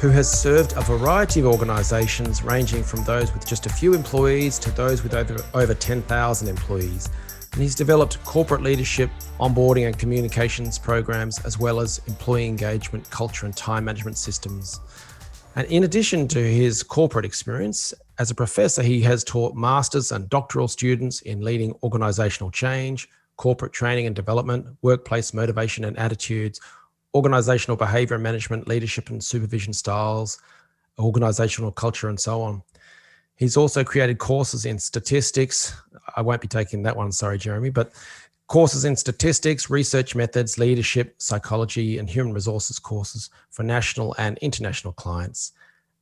who has served a variety of organisations ranging from those with just a few employees to those with over 10,000 employees. And he's developed corporate leadership, onboarding and communications programs, as well as employee engagement, culture and time management systems. And in addition to his corporate experience, as a professor, he has taught masters and doctoral students in leading organisational change, corporate training and development, workplace motivation and attitudes, organizational behavior and management, leadership and supervision styles, organizational culture, and so on. He's also created courses in statistics. I won't be taking that one, sorry, Jeremy, but courses in statistics, research methods, leadership, psychology, and human resources courses for national and international clients.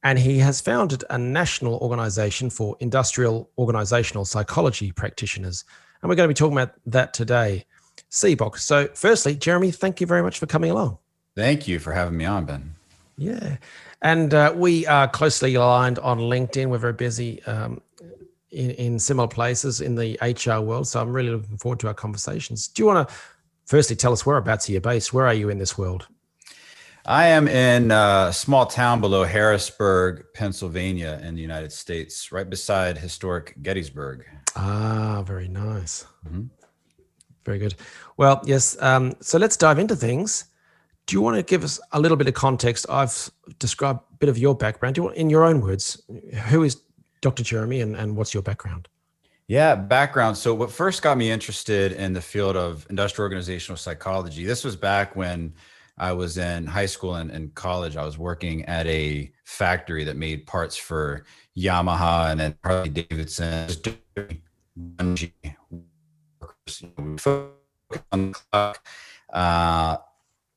And he has founded a national organization for industrial/organizational psychology practitioners. And we're going to be talking about that today, SEBOC. So firstly, Jeremy, thank you very much for coming along. Thank you for having me on, Ben. Yeah. And we are closely aligned on LinkedIn. We're very busy in similar places in the HR world. So I'm really looking forward to our conversations. Do you want to firstly tell us whereabouts are you based? Where are you in this world? I am in a small town below Harrisburg, Pennsylvania in the United States, right beside historic Gettysburg. Ah, very nice. Mm-hmm. Very good. Well, yes. So let's dive into things. Do you want to give us a little bit of context? I've described a bit of your background. Do you want, in your own words, who is Dr. Jeremy and what's your background? Yeah, background. So what first got me interested in the field of industrial organizational psychology, this was back when I was in high school and college. I was working at a factory that made parts for Yamaha and then Harley-Davidson.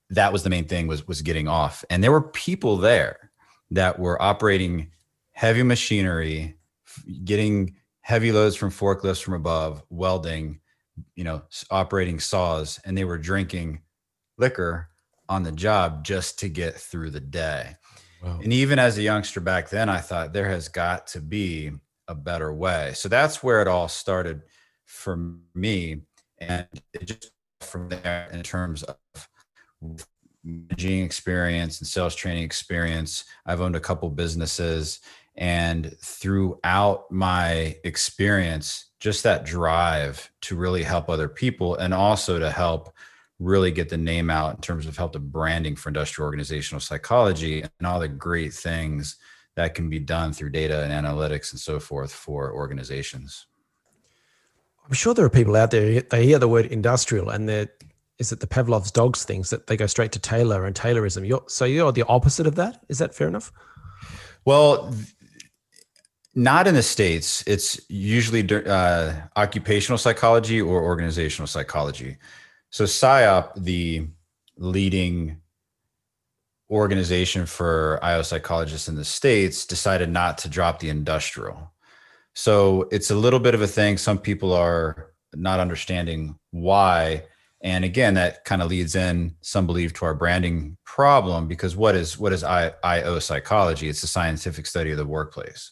That was the main thing was getting off. And there were people there that were operating heavy machinery, getting heavy loads from forklifts from above, welding, operating saws, and they were drinking liquor on the job just to get through the day. Wow. And even as a youngster back then, I thought there has got to be a better way. So that's where it all started for me, and it just from there in terms of managing experience and sales training experience. I've owned a couple businesses, and throughout my experience, just that drive to really help other people and also to help really get the name out in terms of help the branding for industrial organizational psychology and all the great things that can be done through data and analytics and so forth for organizations. I'm sure there are people out there, they hear the word industrial and is it the Pavlov's dogs things that they go straight to Taylor and Taylorism? So you're the opposite of that. Is that fair enough? Well, not in the States. It's usually occupational psychology or organizational psychology. So SIOP, the leading organization for IO psychologists in the States, decided not to drop the industrial. So it's a little bit of a thing. Some people are not understanding why. And again, that kind of leads in, some believe, to our branding problem, because what is IO psychology? It's the scientific study of the workplace.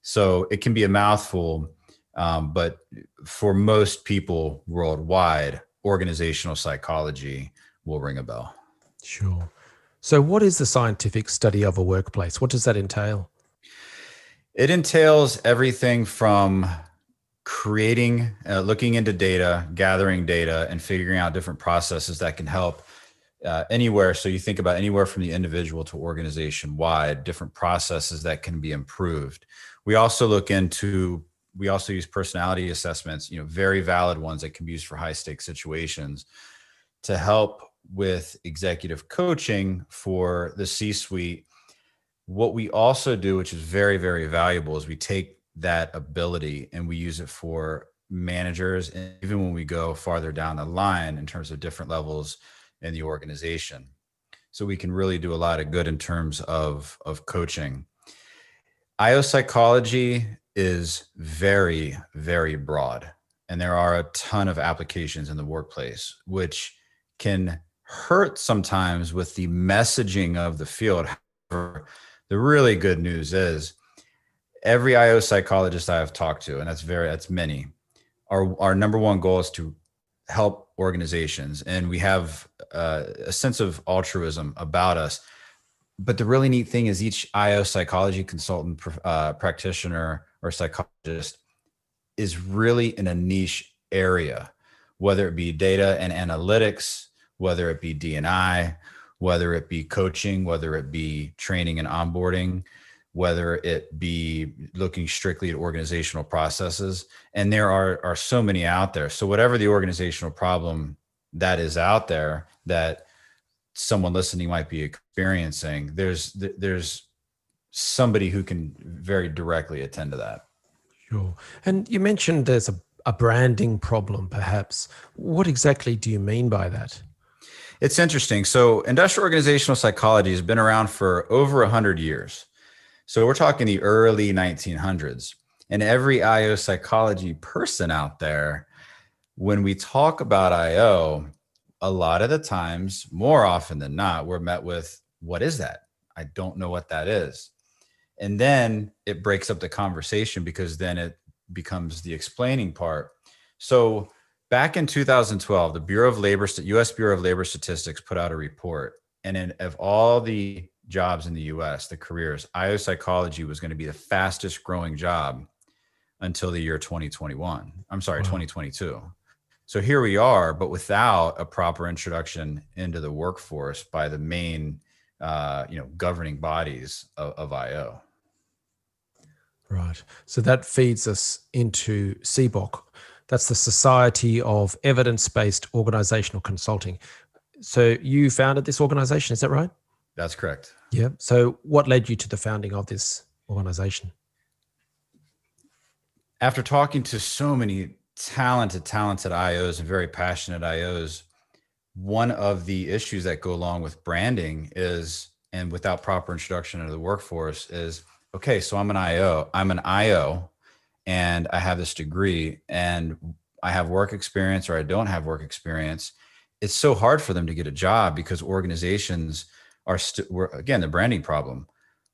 So it can be a mouthful, but for most people worldwide, organizational psychology will ring a bell. Sure. So what is the scientific study of a workplace? What does that entail? It entails everything from creating, looking into data, gathering data, and figuring out different processes that can help anywhere. So you think about anywhere from the individual to organization-wide, different processes that can be improved. We also use personality assessments, very valid ones that can be used for high-stakes situations to help with executive coaching for the C-suite. What we also do, which is very, very valuable, is we take that ability and we use it for managers. And even when we go farther down the line in terms of different levels in the organization. So we can really do a lot of good in terms of coaching. IO psychology is very, very broad, and there are a ton of applications in the workplace, which can hurt sometimes with the messaging of the field. However, the really good news is every IO psychologist I have talked to, and that's many, our number one goal is to help organizations, and we have a sense of altruism about us. But the really neat thing is each IO psychology consultant, practitioner, or psychologist is really in a niche area, whether it be data and analytics, whether it be D&I, whether it be coaching, whether it be training and onboarding, whether it be looking strictly at organizational processes. And there are so many out there. So whatever the organizational problem that is out there that someone listening might be experiencing, there's somebody who can very directly attend to that. Sure. And you mentioned there's a branding problem, perhaps. What exactly do you mean by that? It's interesting. So industrial organizational psychology has been around for over 100 years. So we're talking the early 1900s. And every IO psychology person out there, when we talk about IO, a lot of the times, more often than not, we're met with, what is that? I don't know what that is. And then it breaks up the conversation because then it becomes the explaining part. So back in 2012, the U.S. Bureau of Labor Statistics put out a report. And of all the jobs in the U.S., the careers, IO psychology was going to be the fastest growing job until the year 2022. So here we are, but without a proper introduction into the workforce by the main, governing bodies of IO. Right. So that feeds us into SEBOC. That's the Society of Evidence-Based Organizational Consulting. So you founded this organization, is that right? That's correct. Yeah. So what led you to the founding of this organization? After talking to so many talented IOs and very passionate IOs, one of the issues that go along with branding is, and without proper introduction into the workforce is, okay, so I'm an IO and I have this degree and I have work experience or I don't have work experience. It's so hard for them to get a job because organizations are again, the branding problem.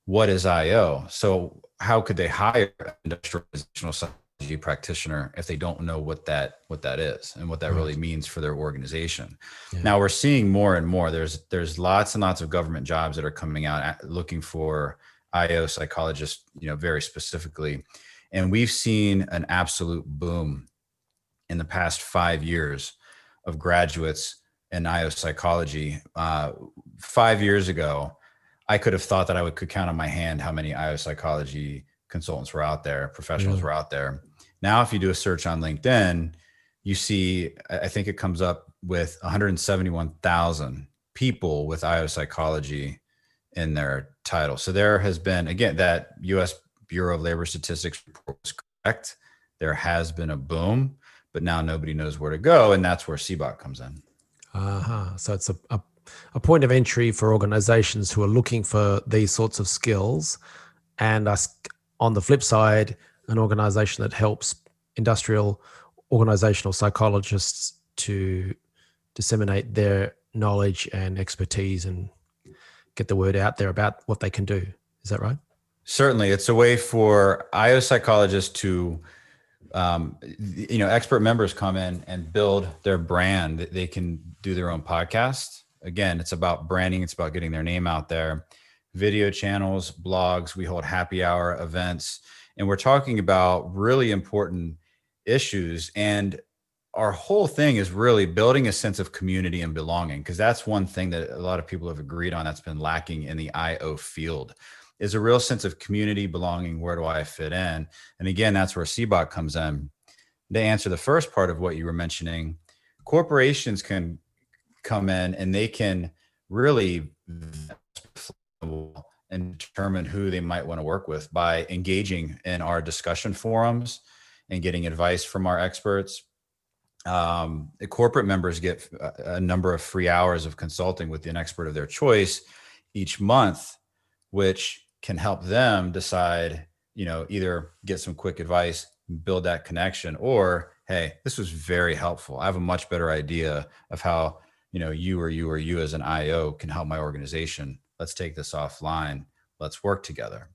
What is IO? So how could they hire an industrial organizational practitioner if they don't know what that is and what that really means for their organization? Yeah. Now we're seeing more and more, there's lots and lots of government jobs that are coming out looking for IO psychologists, very specifically. And we've seen an absolute boom in the past 5 years of graduates in IO psychology. 5 years ago, I could have thought that could count on my hand how many IO psychology consultants were out there, professionals were out there. Now, if you do a search on LinkedIn, you see, I think it comes up with 171,000 people with IO psychology in their title. So there has been, again, that U.S. Bureau of Labor Statistics report was correct. There has been a boom, but now nobody knows where to go. And that's where SEBOC comes in. So it's a point of entry for organizations who are looking for these sorts of skills. And on the flip side, an organization that helps industrial organizational psychologists to disseminate their knowledge and expertise and get the word out there about what they can do. Is that right? Certainly. It's a way for IO psychologists to, expert members come in and build their brand. They can do their own podcast. Again, it's about branding. It's about getting their name out there. Video channels, blogs, we hold happy hour events. And we're talking about really important issues. And our whole thing is really building a sense of community and belonging, because that's one thing that a lot of people have agreed on that's been lacking in the IO field is a real sense of community, belonging. Where do I fit in? And again, that's where SEBOC comes in. To answer the first part of what you were mentioning, corporations can come in and they can really and determine who they might want to work with by engaging in our discussion forums and getting advice from our experts. The corporate members get a number of free hours of consulting with an expert of their choice each month, which can help them decide you know, either get some quick advice, build that connection, or, hey, this was very helpful. I have a much better idea of how, you know, you as an IO can help my organization. Let's take this offline. Let's work together.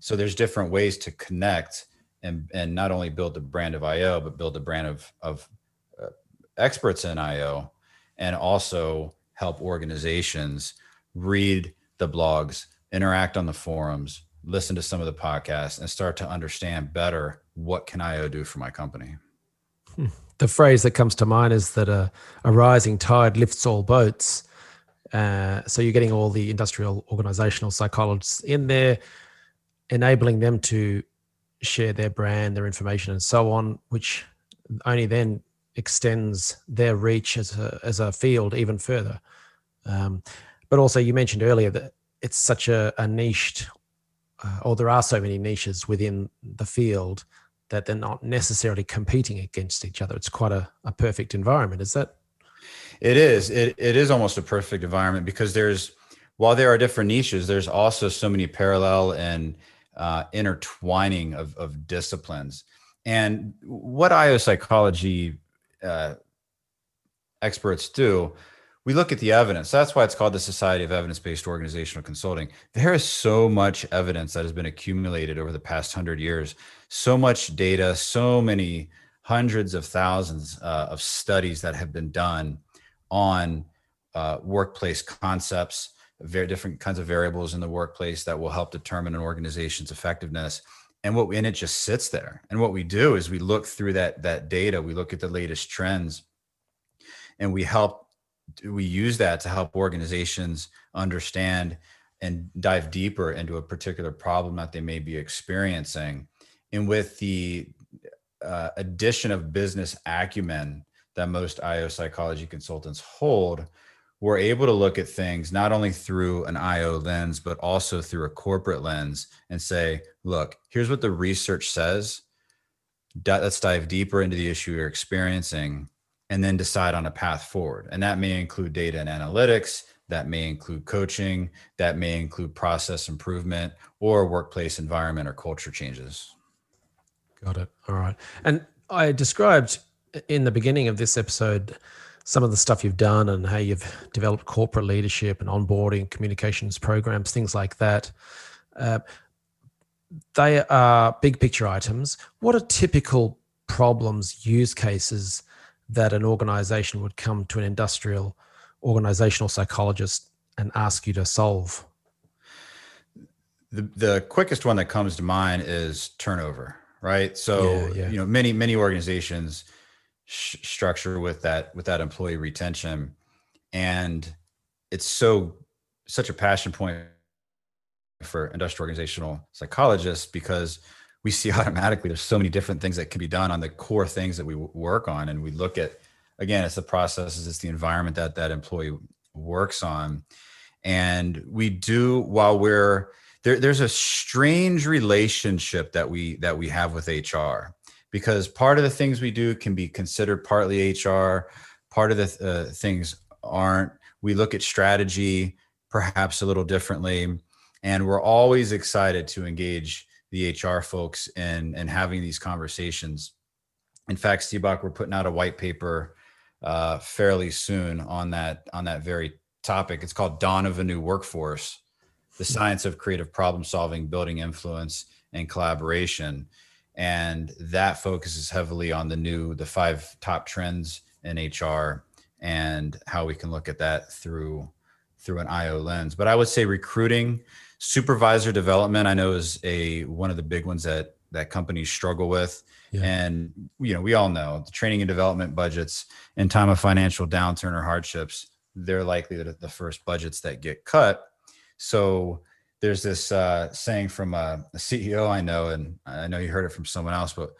So there's different ways to connect and not only build the brand of IO, but build the brand of experts in IO, and also help organizations read the blogs, interact on the forums, listen to some of the podcasts, and start to understand better, what can IO do for my company? The phrase that comes to mind is that a rising tide lifts all boats. So you're getting all the industrial organizational psychologists in there, enabling them to share their brand, their information, and so on, which only then extends their reach as a field even further. But also, you mentioned earlier that it's such a niched, or there are so many niches within the field that they're not necessarily competing against each other. It's quite a perfect environment. Is that? It is. It is almost a perfect environment, because while there are different niches, there's also so many parallel and intertwining of disciplines. And what IO psychology experts do, we look at the evidence. That's why it's called the Society of Evidence-Based Organizational Consulting. There is so much evidence that has been accumulated over the past 100 years, so much data, so many hundreds of thousands of studies that have been done on workplace concepts, very different kinds of variables in the workplace that will help determine an organization's effectiveness. And it just sits there. And what we do is we look through that data, we look at the latest trends, and we use that to help organizations understand and dive deeper into a particular problem that they may be experiencing. And with the addition of business acumen that most IO psychology consultants hold, we're able to look at things not only through an IO lens, but also through a corporate lens, and say, look, here's what the research says. Let's dive deeper into the issue you're experiencing, and then decide on a path forward. And that may include data and analytics, that may include coaching, that may include process improvement, or workplace environment or culture changes. Got it. All right. And I described in the beginning of this episode some of the stuff you've done and how you've developed corporate leadership and onboarding, communications programs, things like that. They are big picture items. What are typical problems, use cases that an organization would come to an industrial organizational psychologist and ask you to solve? The quickest one that comes to mind is turnover, right? So, you know, many organizations structure with that employee retention, and it's such a passion point for industrial organizational psychologists, because we see automatically there's so many different things that can be done on the core things that we work on. And we look at, again, it's the processes, it's the environment that employee works on. And we do, while we're there, there's a strange relationship that we have with HR, because part of the things we do can be considered partly HR, part of the things aren't. We look at strategy perhaps a little differently, and we're always excited to engage the HR folks and having these conversations. In fact, SEBOC, we're putting out a white paper fairly soon on that very topic. It's called Dawn of a New Workforce: The Science of Creative Problem Solving, Building Influence, and Collaboration. And that focuses heavily on the 5 top trends in HR and how we can look at that through an IO lens. But I would say recruiting, supervisor development, I know is one of the big ones that companies struggle with. Yeah. And, you know, we all know the training and development budgets in time of financial downturn or hardships, they're likely the first budgets that get cut. So there's this saying from a CEO I know, and I know you heard it from someone else, but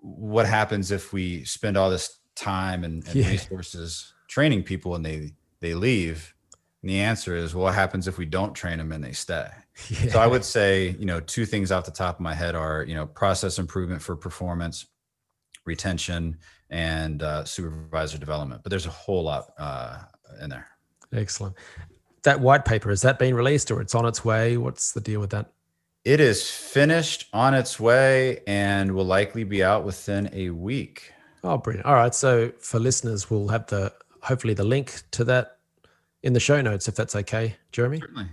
what happens if we spend all this time and resources training people and they leave? And the answer is, well, what happens if we don't train them and they stay? Yeah. So I would say, you know, 2 things off the top of my head are, you know, process improvement for performance, retention, and supervisor development. But there's a whole lot in there. Excellent. That white paper, has that been released or it's on its way? What's the deal with that? It is finished, on its way, and will likely be out within a week. Oh, brilliant. All right. So for listeners, we'll have the hopefully the link to that in the show notes, if that's okay, Jeremy. Certainly.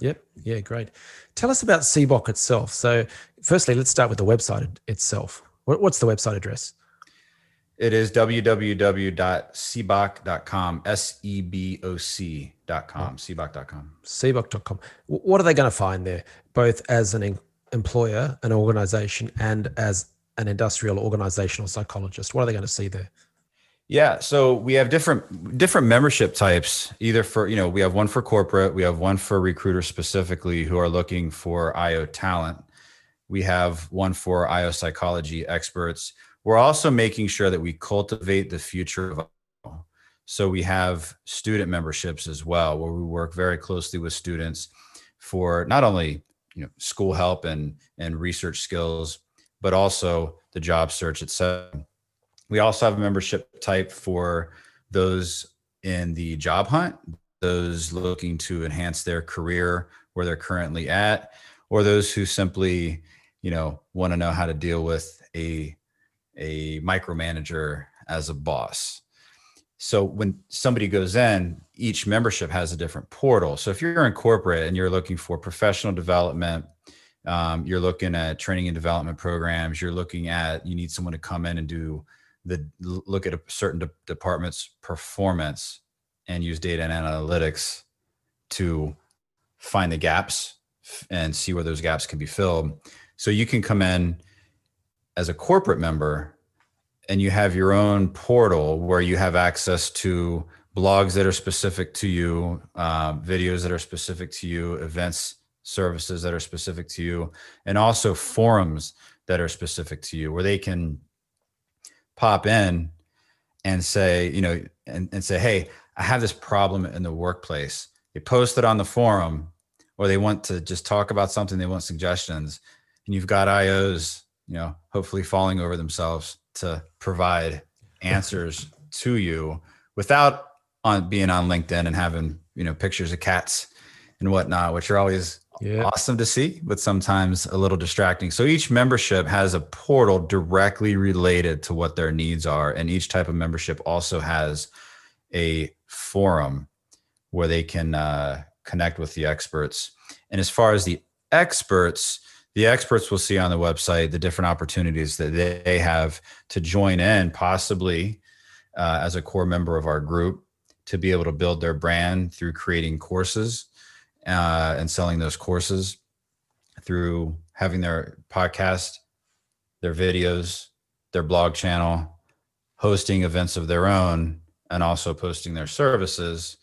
Yep. Yeah, great. Tell us about SEBOC itself. So firstly, let's start with the website itself. What's the website address? It is www.seboc.com, SEBOC.com, SEBOC.com. SEBOC.com. What are they going to find there, both as an employer, an organization, and as an industrial organizational psychologist? What are they going to see there? Yeah, so we have different membership types, either for, you know, we have one for corporate, we have one for recruiters specifically who are looking for IO talent. We have one for IO psychology experts. We're also making sure that we cultivate the future of IO. So we have student memberships as well, where we work very closely with students for not only, you know, school help and research skills, but also the job search itself. We also have a membership type for those in the job hunt, those looking to enhance their career where they're currently at, or those who simply, you know, want to know how to deal with a micromanager as a boss. So when somebody goes in, each membership has a different portal. So if you're in corporate and you're looking for professional development, you're looking at training and development programs, you need someone to come in and look at a certain department's performance and use data and analytics to find the gaps and see where those gaps can be filled. So you can come in as a corporate member and you have your own portal where you have access to blogs that are specific to you, videos that are specific to you, events, services that are specific to you, and also forums that are specific to you, where they can pop in and say, you know, and say, hey, I have this problem in the workplace. They post it on the forum, or they want to just talk about something, they want suggestions, and you've got IOs, you know, hopefully falling over themselves to provide answers to you without being on LinkedIn and having, you know, pictures of cats and whatnot, which are always awesome to see, but sometimes a little distracting. So each membership has a portal directly related to what their needs are. And each type of membership also has a forum where they can connect with the experts. And as far as the experts will see on the website the different opportunities that they have to join in, possibly as a core member of our group, to be able to build their brand through creating courses and selling those courses, through having their podcast, their videos, their blog channel, hosting events of their own, and also posting their services.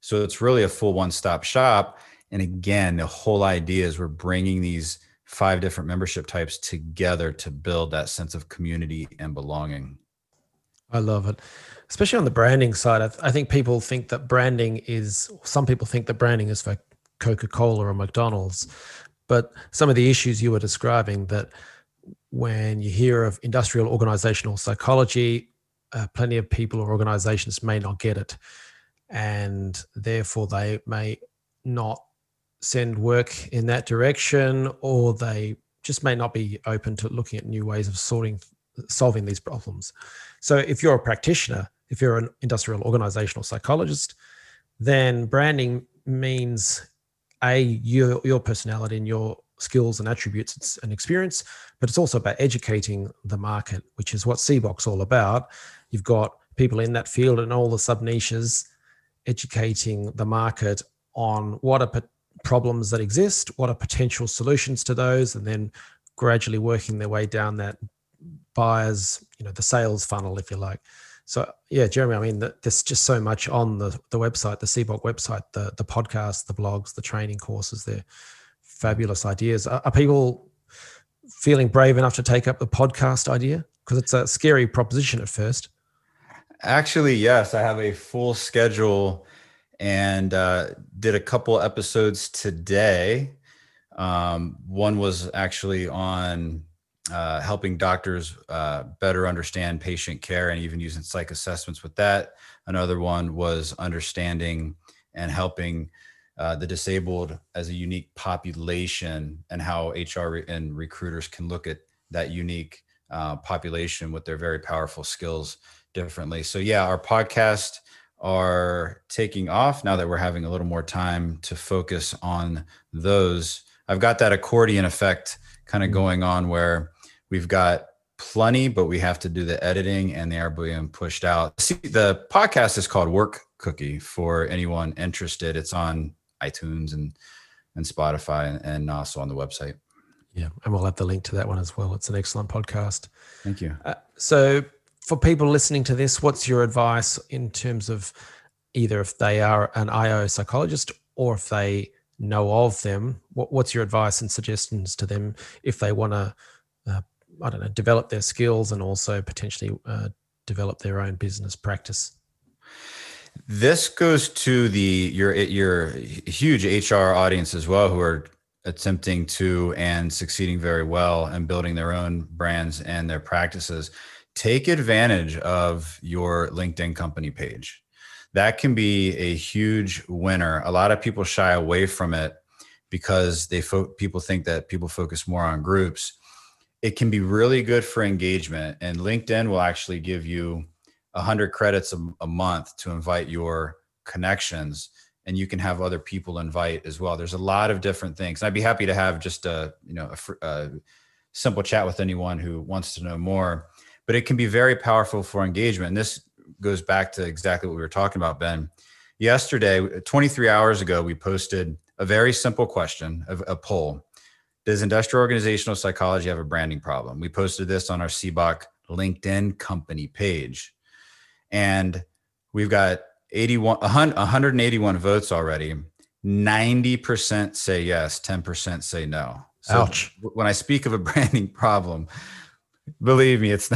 So it's really a full one-stop shop. And again, the whole idea is we're bringing these 5 different membership types together to build that sense of community and belonging. I love it. Especially on the branding side. I think some people think that branding is for Coca-Cola or McDonald's, but some of the issues you were describing, that when you hear of industrial organizational psychology, plenty of people or organizations may not get it, and therefore they may not send work in that direction, or they just may not be open to looking at new ways of solving these problems. So if you're a practitioner, if you're an industrial organizational psychologist, then branding means your personality and your skills and attributes and experience, but it's also about educating the market, which is what SEBOC's all about. You've got people in that field and all the sub niches educating the market on what are problems that exist, what are potential solutions to those, and then gradually working their way down that buyers, you know, the sales funnel, if you like. So yeah, Jeremy, I mean, there's just so much on the website, the SEBOC website, the podcast, the blogs, the training courses there. Fabulous ideas. Are people feeling brave enough to take up the podcast idea? Because it's a scary proposition at first. Actually, yes, I have a full schedule and did a couple episodes today. One was actually on helping doctors better understand patient care and even using psych assessments with that. Another one was understanding and helping the disabled as a unique population and how HR and recruiters can look at that unique population with their very powerful skills differently. So yeah, our podcast are taking off now that we're having a little more time to focus on those. I've got that accordion effect kind of going on where we've got plenty, but we have to do the editing and they are being pushed out. See, the podcast is called Work Cookie for anyone interested. It's on iTunes and Spotify and also on the website. Yeah. And we'll have the link to that one as well. It's an excellent podcast. Thank you. So for people listening to this, what's your advice in terms of either if they are an IO psychologist or if they know of them, what's your advice and suggestions to them if they want to, I don't know, develop their skills and also potentially develop their own business practice? This goes to your huge HR audience as well, who are attempting to and succeeding very well and building their own brands and their practices. Take advantage of your LinkedIn company page. That can be a huge winner. A lot of people shy away from it because people think that people focus more on groups. It can be really good for engagement, and LinkedIn will actually give you 100 credits a month to invite your connections, and you can have other people invite as well. There's a lot of different things. And I'd be happy to have just a simple chat with anyone who wants to know more, but it can be very powerful for engagement. And this goes back to exactly what we were talking about, Ben. Yesterday, 23 hours ago, we posted a very simple question of a poll. Does industrial organizational psychology have a branding problem? We posted this on our SEBOC LinkedIn company page. And we've got 181 votes already. 90% say yes, 10% say no. So ouch. When I speak of a branding problem, believe me, it's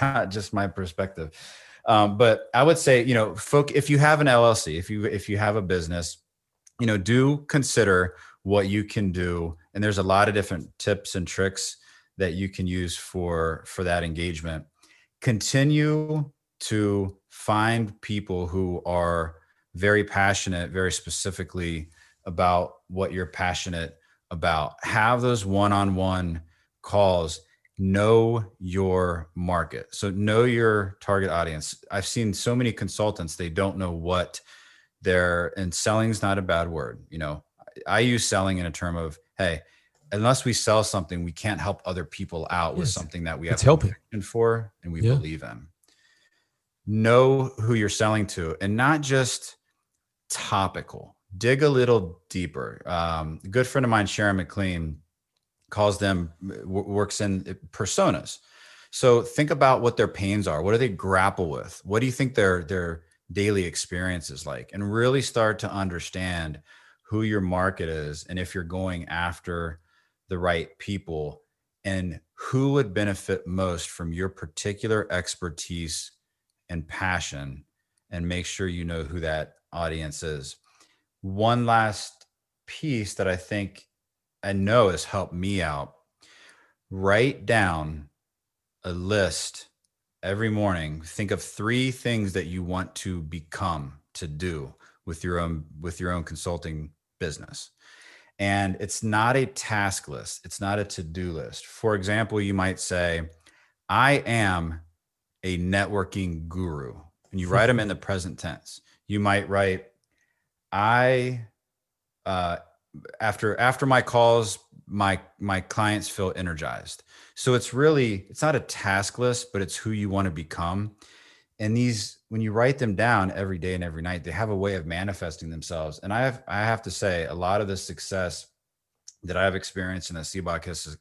not just my perspective. But I would say, if you have an LLC, if you have a business, do consider what you can do. And there's a lot of different tips and tricks that you can use for that engagement. Continue to find people who are very passionate, very specifically about what you're passionate about. Have those one-on-one calls. Know your market. So know your target audience. I've seen so many consultants, they don't know what and selling's not a bad word. I use selling in a term of, hey, unless we sell something, we can't help other people out with something that we have conviction for and we believe in. Know who you're selling to and not just topical. Dig a little deeper. A good friend of mine, Sharon McLean, works in personas. So think about what their pains are. What do they grapple with? What do you think their daily experience is like? And really start to understand who your market is and if you're going after the right people and who would benefit most from your particular expertise and passion, and make sure you know who that audience is. One last piece that I think I know has helped me out. Write down a list every morning. Think of 3 things that you want to become, to do with your own consulting business. And it's not a task list. It's not a to-do list. For example, you might say, I am a networking guru, and you write them in the present tense. You might write, after my calls, my clients feel energized. So it's not a task list, but it's who you want to become. And these, when you write them down every day and every night, they have a way of manifesting themselves. And I have to say, a lot of the success that I've experienced and that SEBOC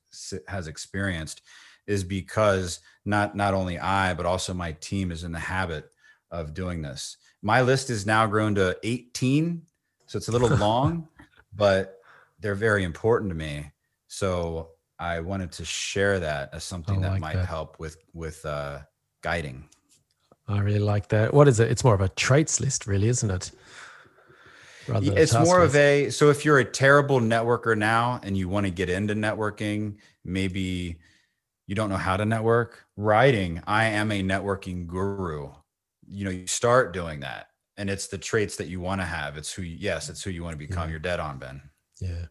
has experienced is because not only I, but also my team is in the habit of doing this. My list is now grown to 18. So it's a little long, but they're very important to me. So I wanted to share that as something that might help with guiding. I really like that. What is it? It's more of a traits list, really, isn't it? It's more of a, so if you're a terrible networker now and you want to get into networking, maybe you don't know how to network, writing, I am a networking guru. You start doing that. And it's the traits that you want to have. It's who, yes, it's who you want to become. Yeah. You're dead on, Ben. Yeah.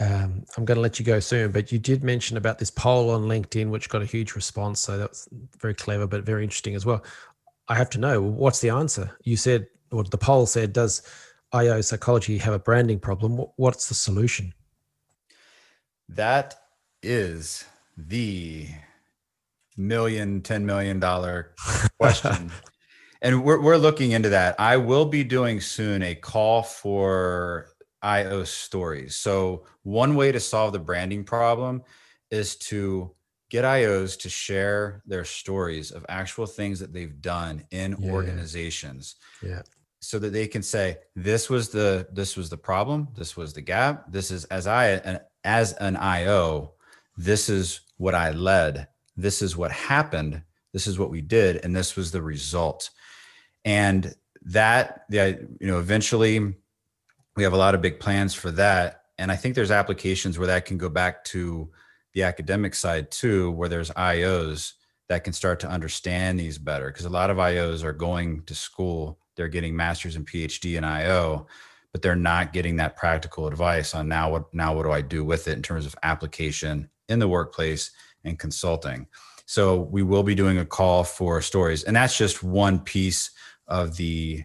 I'm going to let you go soon, but you did mention about this poll on LinkedIn, which got a huge response. So that's very clever, but very interesting as well. I have to know, what's the answer? You said, or the poll said, does IO psychology have a branding problem? What's the solution? That is the $10 million question. And we're looking into that. I will be doing soon a call for IO stories. So one way to solve the branding problem is to get IOs to share their stories of actual things that they've done in organizations. Yeah. So that they can say, this was the problem, this was the gap, this is as an IO, this is what I led, this is what happened, this is what we did, and this was the result. And that, eventually we have a lot of big plans for that. And I think there's applications where that can go back to the academic side too, where there's IOs that can start to understand these better. Because a lot of IOs are going to school, they're getting masters and PhD in IO, but they're not getting that practical advice on now what do I do with it in terms of application in the workplace and consulting. So we will be doing a call for stories. And that's just one piece of the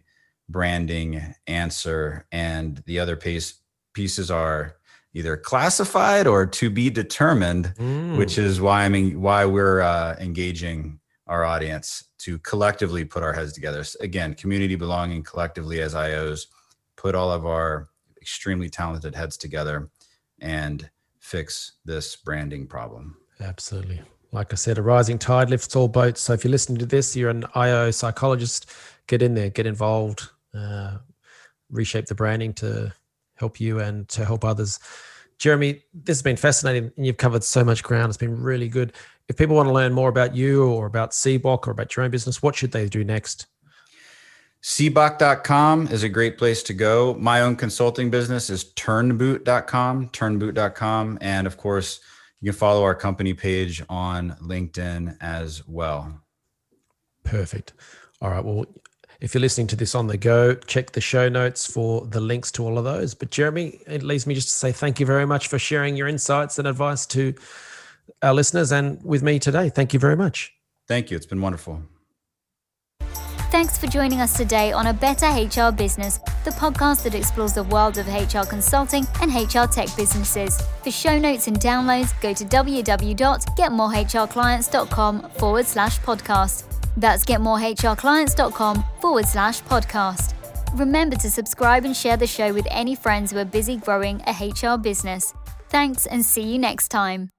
branding answer. And the other pieces are either classified or to be determined, which is why we're engaging our audience to collectively put our heads together. Again, community belonging collectively as IOs, put all of our extremely talented heads together and fix this branding problem. Absolutely. Like I said, a rising tide lifts all boats. So if you're listening to this, you're an IO psychologist, get in there, get involved, reshape the branding to help you and to help others. Jeremy, this has been fascinating and you've covered so much ground. It's been really good. If people want to learn more about you or about SEBOC or about your own business, what should they do next? SEBOC.com is a great place to go. My own consulting business is turnboot.com. And of course, you can follow our company page on LinkedIn as well. Perfect. All right. Well, if you're listening to this on the go, check the show notes for the links to all of those. But Jeremy, it leaves me just to say thank you very much for sharing your insights and advice to our listeners and with me today. Thank you very much. Thank you. It's been wonderful. Thanks for joining us today on A Better HR Business, the podcast that explores the world of HR consulting and HR tech businesses. For show notes and downloads, go to getmorehrclients.com/podcast. That's getmorehrclients.com/podcast. Remember to subscribe and share the show with any friends who are busy growing a HR business. Thanks and see you next time.